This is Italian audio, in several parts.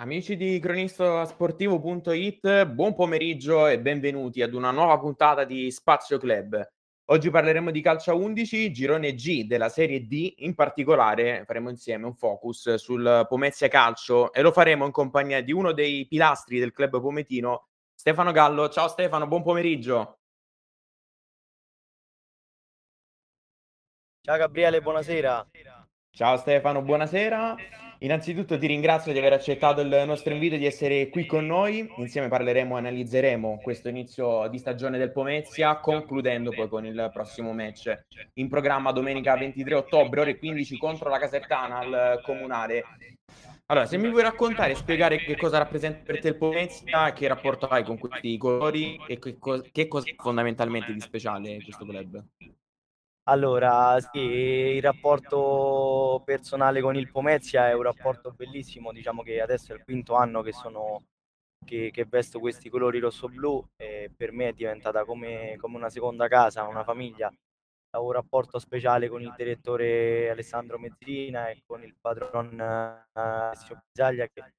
Amici di cronistasportivo.it, buon pomeriggio e benvenuti ad una nuova puntata di Spazio Club. Oggi parleremo di calcio a 11, girone G della Serie D, in particolare faremo insieme un focus sul Pomezia Calcio e lo faremo in compagnia di uno dei pilastri del club pometino, Stefano Gallo. Ciao Stefano, buon pomeriggio. Ciao Gabriele, buonasera. Ciao Stefano, buonasera. Innanzitutto ti ringrazio di aver accettato il nostro invito e di essere qui con noi. Insieme parleremo e analizzeremo questo inizio di stagione del Pomezia, concludendo poi con il prossimo match in programma domenica 23 ottobre, ore 15, contro la Casertana al Comunale. Allora, se mi vuoi raccontare e spiegare che cosa rappresenta per te il Pomezia, che rapporto hai con questi colori e che cosa è fondamentalmente di speciale questo club? Allora, sì, il rapporto personale con il Pomezia è un rapporto bellissimo, diciamo che adesso è il quinto anno che vesto questi colori rosso-blu e per me è diventata come una seconda casa, una famiglia. Ho un rapporto speciale con il direttore Alessandro Mezzina e con il padron Zagliac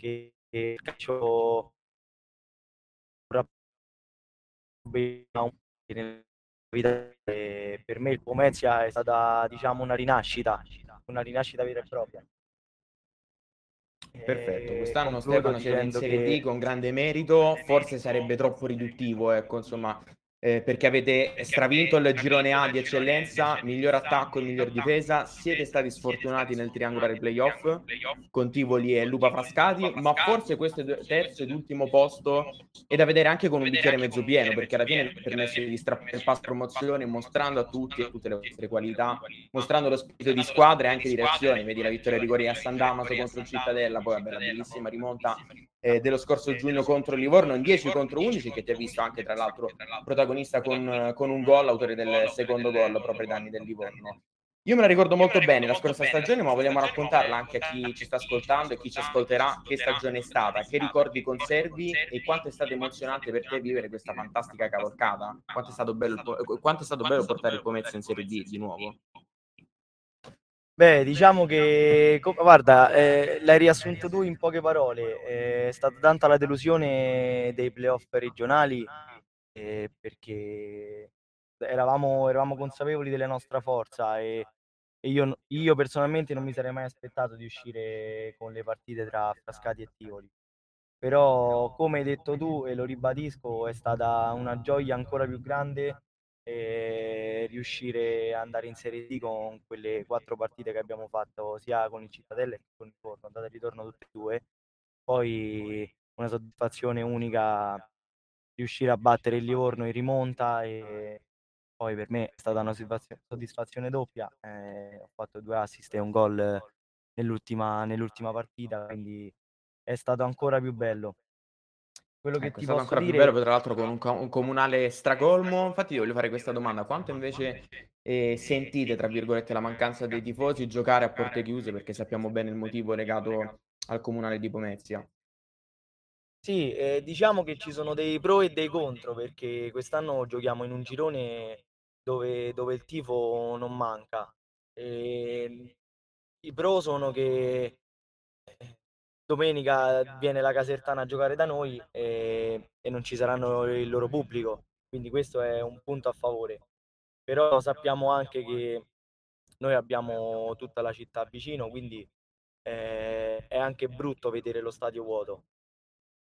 che faccio un rapporto e per me il Pomezia è stata, diciamo, una rinascita vera e propria. Perfetto, quest'anno Stefano si è in Serie D con grande merito, forse sarebbe troppo riduttivo, ecco, insomma, perché avete stravinto il girone A di eccellenza, miglior attacco e miglior difesa, siete stati sfortunati nel triangolare playoff con Tivoli e Lupa Frascati, ma forse questo è terzo ed ultimo posto è da vedere anche con un bicchiere mezzo pieno, perché alla fine vi ha permesso di strappare il pass promozione, mostrando a tutti e tutte le vostre qualità, mostrando lo spirito di squadra e anche di reazione. Vedi la vittoria rigori a San Damaso contro Cittadella, poi la bellissima rimonta dello scorso giugno contro Livorno in 10 contro 11, che ti ha visto anche tra l'altro protagonista con un gol, autore del secondo gol proprio ai danni del Livorno. Io me la ricordo molto bene la scorsa stagione, ma vogliamo raccontarla anche a chi ci sta ascoltando e chi ci ascolterà, che stagione è stata, che ricordi conservi e quanto è stato emozionante per te vivere questa fantastica cavalcata, quanto è stato bello portare il Pomezia in Serie D di nuovo. Beh, diciamo che, guarda, l'hai riassunto tu in poche parole, è stata tanta la delusione dei playoff regionali, perché eravamo consapevoli della nostra forza e io personalmente non mi sarei mai aspettato di uscire con le partite tra Frascati e Tivoli, però come hai detto tu e lo ribadisco, è stata una gioia ancora più grande e riuscire a andare in Serie D con quelle 4 partite che abbiamo fatto sia con il Cittadella che con il Livorno, andata e ritorno tutte e due. Poi una soddisfazione unica riuscire a battere il Livorno in rimonta, e poi per me è stata una soddisfazione doppia, ho fatto 2 assist e un gol nell'ultima partita, quindi è stato ancora più bello. Quello che ti posso ancora dire... più bello, tra l'altro con un Comunale stracolmo. Infatti io voglio fare questa domanda: quanto invece sentite, tra virgolette, la mancanza dei tifosi, giocare a porte chiuse, perché sappiamo bene il motivo legato al Comunale di Pomezia? Sì, diciamo che ci sono dei pro e dei contro, perché quest'anno giochiamo in un girone dove il tifo non manca. E i pro sono che domenica viene la Casertana a giocare da noi e non ci saranno il loro pubblico, quindi questo è un punto a favore. Però sappiamo anche che noi abbiamo tutta la città vicino, quindi è anche brutto vedere lo stadio vuoto.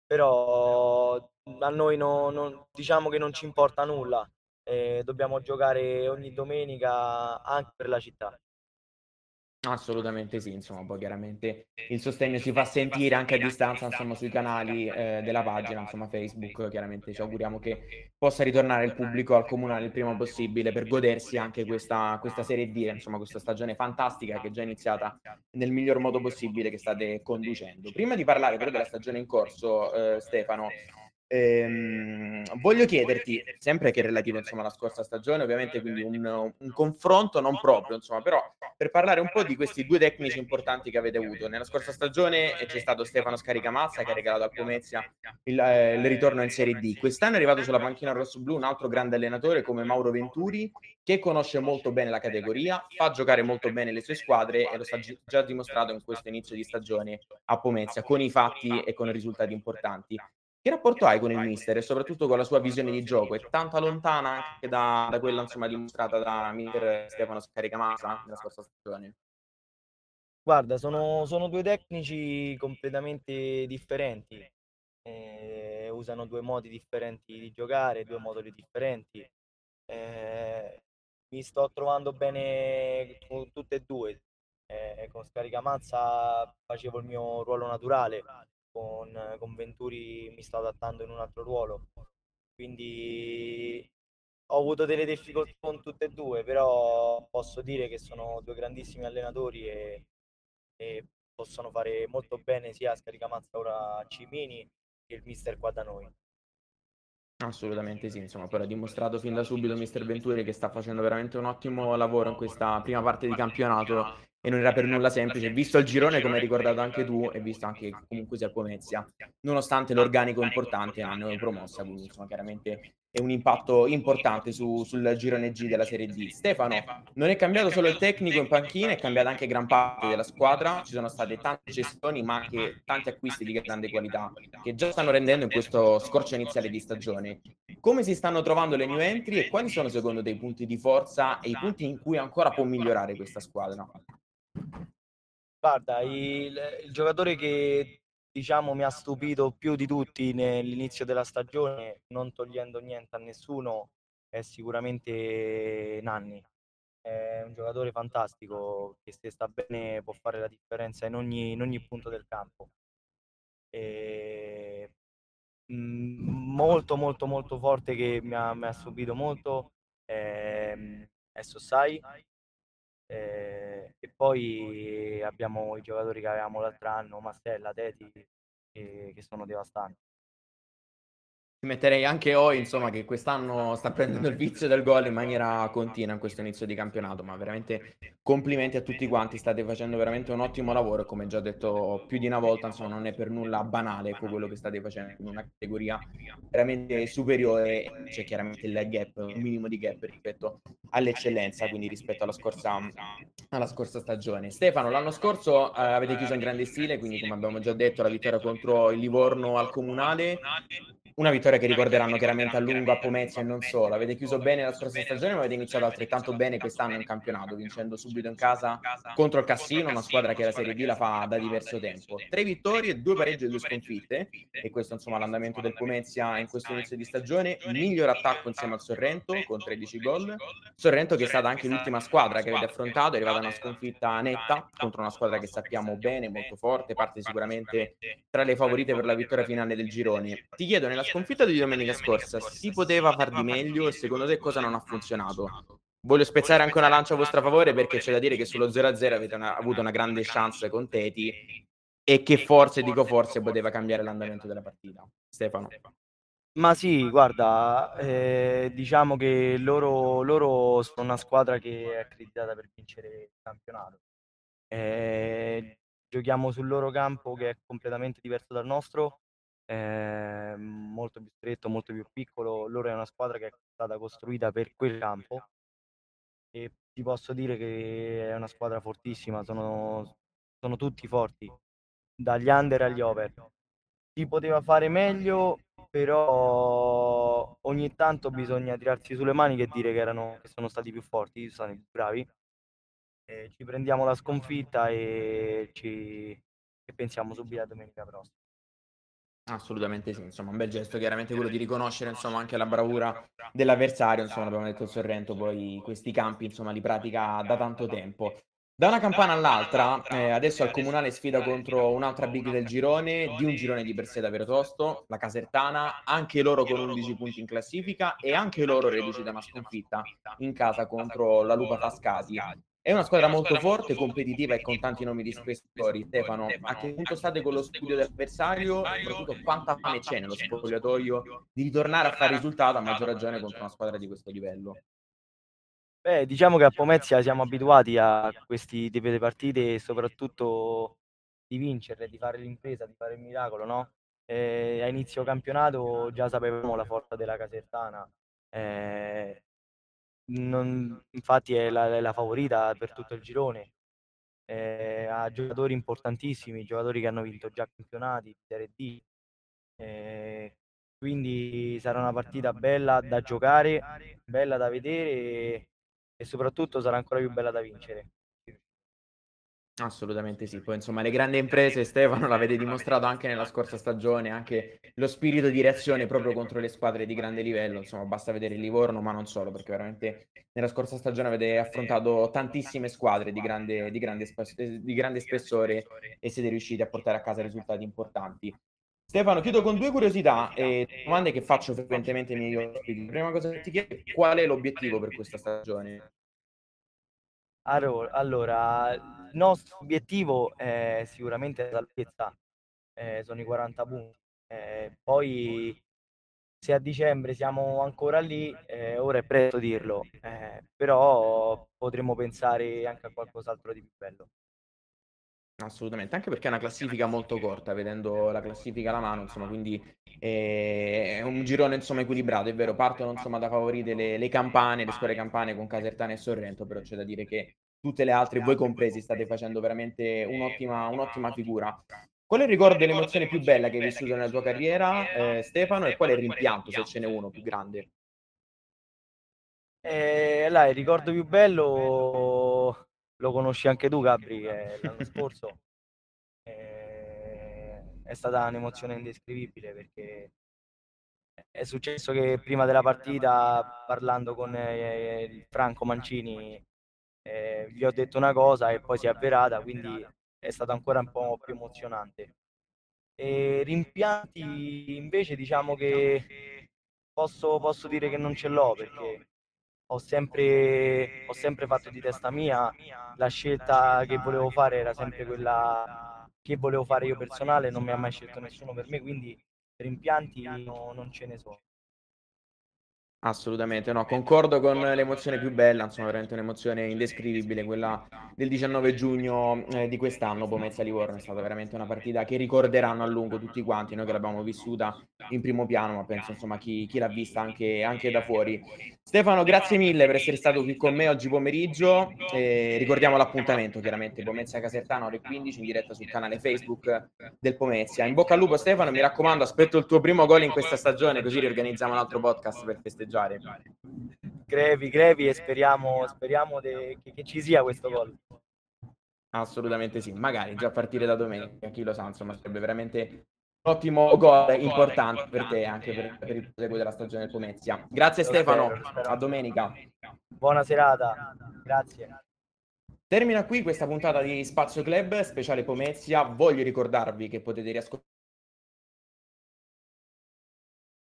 Però a noi diciamo che non ci importa nulla, dobbiamo giocare ogni domenica anche per la città. Assolutamente sì, insomma, poi chiaramente il sostegno si fa sentire anche a distanza, insomma, sui canali della pagina, insomma, Facebook. Chiaramente ci auguriamo che possa ritornare il pubblico al Comunale il prima possibile per godersi anche questa Serie D, insomma, questa stagione fantastica che è già iniziata nel miglior modo possibile, che state conducendo. Prima di parlare però della stagione in corso, Stefano, Voglio chiederti, sempre che è relativo insomma alla scorsa stagione, ovviamente, quindi un confronto non proprio, insomma, però per parlare un po' di questi due tecnici importanti che avete avuto. Nella scorsa stagione c'è stato Stefano Scaricamazza, che ha regalato al Pomezia il ritorno in Serie D. Quest'anno è arrivato sulla panchina rossoblù un altro grande allenatore come Mauro Venturi, che conosce molto bene la categoria, fa giocare molto bene le sue squadre e lo sta già dimostrato in questo inizio di stagione a Pomezia, con i fatti e con i risultati importanti. Che rapporto hai con il mister e soprattutto con la sua visione di gioco? È tanto lontana anche da quella insomma dimostrata da mister Stefano Scaricamazza nella scorsa stagione? Guarda, sono due tecnici completamente differenti, usano due modi differenti di giocare, due moduli differenti. Mi sto trovando bene con tutte e due. Con Scaricamazza facevo il mio ruolo naturale, con Venturi mi sto adattando in un altro ruolo, quindi ho avuto delle difficoltà con tutte e due, però posso dire che sono due grandissimi allenatori e possono fare molto bene sia Scaricamazza ora a Cimini che il mister qua da noi. Assolutamente sì, insomma, però ha dimostrato fin da subito mister Venturi che sta facendo veramente un ottimo lavoro in questa prima parte di campionato. E non era per nulla semplice, visto il girone, come hai ricordato anche tu, e visto anche comunque sia Pomezia, nonostante l'organico importante, hanno promossa, quindi insomma chiaramente è un impatto importante sul girone G della Serie D. Stefano, non è cambiato solo il tecnico in panchina, è cambiata anche gran parte della squadra, ci sono state tante cessioni ma anche tanti acquisti di grande qualità che già stanno rendendo in questo scorcio iniziale di stagione. Come si stanno trovando le new entry e quali sono secondo te i punti di forza e i punti in cui ancora può migliorare questa squadra? Guarda, il giocatore che diciamo mi ha stupito più di tutti nell'inizio della stagione, non togliendo niente a nessuno, è sicuramente Nanni. È un giocatore fantastico che, se sta bene, può fare la differenza in ogni punto del campo. E molto molto molto forte, che mi ha stupito molto, è Sossai. E poi abbiamo i giocatori che avevamo l'altro anno, Mastella, Teddy, che sono devastanti. Ti metterei anche Oi, insomma, che quest'anno sta prendendo il vizio del gol in maniera continua in questo inizio di campionato, ma veramente complimenti a tutti quanti, state facendo veramente un ottimo lavoro, come già detto più di una volta, insomma non è per nulla banale quello che state facendo in una categoria veramente superiore, c'è chiaramente il gap, un minimo di gap rispetto all'eccellenza, quindi rispetto alla scorsa stagione. Stefano, l'anno scorso avete chiuso in grande stile, quindi come abbiamo già detto la vittoria contro il Livorno al Comunale, una vittoria che ricorderanno chiaramente a lungo a Pomezia e non solo. Avete chiuso bene la scorsa stagione ma avete iniziato altrettanto bene quest'anno in campionato, vincendo subito in casa contro il Cassino, una squadra che la Serie D la fa da diverso tempo. 3 vittorie, 2 pareggi e 2 sconfitte, e questo insomma l'andamento del Pomezia in questo inizio di stagione. Miglior attacco insieme al Sorrento con 13 gol, Sorrento che è stata anche l'ultima squadra che avete affrontato, è arrivata una sconfitta netta contro una squadra che sappiamo bene, molto forte, parte sicuramente tra le favorite per la vittoria finale del girone. Ti chiedo, nella sconfitta di domenica scorsa si poteva far di meglio e secondo te cosa non ha funzionato? Voglio spezzare anche una lancia a vostro favore, perché c'è da dire che sullo 0-0 avete avuto una grande chance con Teti e che forse poteva cambiare l'andamento della partita. Stefano. Ma sì, guarda, diciamo che loro sono una squadra che è accreditata per vincere il campionato, giochiamo sul loro campo che è completamente diverso dal nostro, molto più stretto, molto più piccolo. Loro è una squadra che è stata costruita per quel campo e ti posso dire che è una squadra fortissima, sono tutti forti, dagli under agli over. Si poteva fare meglio, però ogni tanto bisogna tirarsi sulle maniche e dire che sono stati più forti, sono stati più bravi, ci prendiamo la sconfitta e pensiamo subito a domenica prossima. Assolutamente sì, insomma un bel gesto chiaramente quello di riconoscere insomma anche la bravura dell'avversario, insomma abbiamo detto il Sorrento poi questi campi insomma li pratica da tanto tempo. Da una campana all'altra, adesso al Comunale sfida contro un'altra big del girone, di un girone di per sé davvero tosto, la Casertana, anche loro con 11 punti in classifica e anche loro reduci da una sconfitta in casa contro la Lupa Frascati. È una squadra molto forte, competitiva e con tanti nomi di spessori. Stefano, a che punto state con lo studio dell'avversario e soprattutto quanta fame c'è nello spogliatoio di ritornare a fare risultato, a maggior ragione contro una squadra di questo livello? Beh, diciamo che a Pomezia siamo abituati a questi tipi di partite e soprattutto di vincerle, di fare l'impresa, di fare il miracolo, no? A inizio campionato già sapevamo la forza della Casertana. Infatti è la favorita per tutto il girone, ha giocatori importantissimi, giocatori che hanno vinto già campionati di Serie D, quindi sarà una partita bella da giocare, bella da vedere e soprattutto sarà ancora più bella da vincere. Assolutamente sì, poi insomma le grandi imprese, Stefano, l'avete dimostrato anche nella scorsa stagione, anche lo spirito di reazione proprio contro le squadre di grande livello, insomma basta vedere il Livorno, ma non solo, perché veramente nella scorsa stagione avete affrontato tantissime squadre di grande spessore e siete riusciti a portare a casa risultati importanti. Stefano, chiudo con due curiosità e domande che faccio frequentemente ai miei ospiti. La prima cosa che ti chiedo è qual è l'obiettivo per questa stagione? Allora, il nostro obiettivo è sicuramente la salvezza, sono i 40 punti, poi se a dicembre siamo ancora lì, ora è presto dirlo, però potremmo pensare anche a qualcos'altro di più bello. Assolutamente, anche perché è una classifica molto corta, vedendo la classifica alla mano, insomma, quindi è un girone insomma equilibrato, è vero, partono insomma da favorite le squadre campane con Casertana e Sorrento, però c'è da dire che tutte le altre, voi compresi, state facendo veramente un'ottima figura. Qual è il ricordo e l'emozione più bella che hai vissuto nella tua carriera, Stefano, e qual è il rimpianto, se ce n'è uno più grande? Il ricordo più bello... Lo conosci anche tu, Gabri, che l'anno scorso è stata un'emozione indescrivibile, perché è successo che prima della partita, parlando con Franco Mancini, gli ho detto una cosa e poi si è avverata, quindi è stato ancora un po' più emozionante. E rimpianti invece diciamo che posso dire che non ce l'ho, perché ho sempre fatto di testa mia, la scelta che volevo fare era sempre quella che volevo fare io personale, non mi ha mai scelto nessuno per me, quindi rimpianti non ce ne sono. Assolutamente, no, concordo con l'emozione più bella, insomma veramente un'emozione indescrivibile, quella del 19 giugno di quest'anno, Pomezia Livorno, è stata veramente una partita che ricorderanno a lungo tutti quanti, noi che l'abbiamo vissuta in primo piano, ma penso insomma chi l'ha vista anche da fuori. Stefano, grazie mille per essere stato qui con me oggi pomeriggio, ricordiamo l'appuntamento chiaramente, Pomezia Casertana ore 15 in diretta sul canale Facebook del Pomezia. In bocca al lupo Stefano, mi raccomando, aspetto il tuo primo gol in questa stagione, così riorganizziamo un altro podcast per festeggiare. Grevi e speriamo che ci sia questo gol. Assolutamente sì, magari già a partire da domenica, chi lo sa, insomma sarebbe veramente un ottimo gol importante per te, anche per il proseguo della stagione del Pomezia. Grazie Stefano, a domenica. Buona serata, grazie. Termina qui questa puntata di Spazio Club speciale Pomezia, voglio ricordarvi che potete riascoltare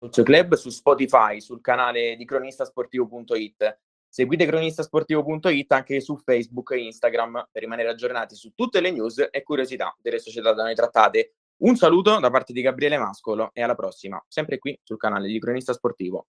Spazio Club su Spotify, sul canale di cronistasportivo.it. Seguite cronistasportivo.it anche su Facebook e Instagram per rimanere aggiornati su tutte le news e curiosità delle società da noi trattate. Un saluto da parte di Gabriele Mascolo e alla prossima, sempre qui sul canale di Cronista Sportivo.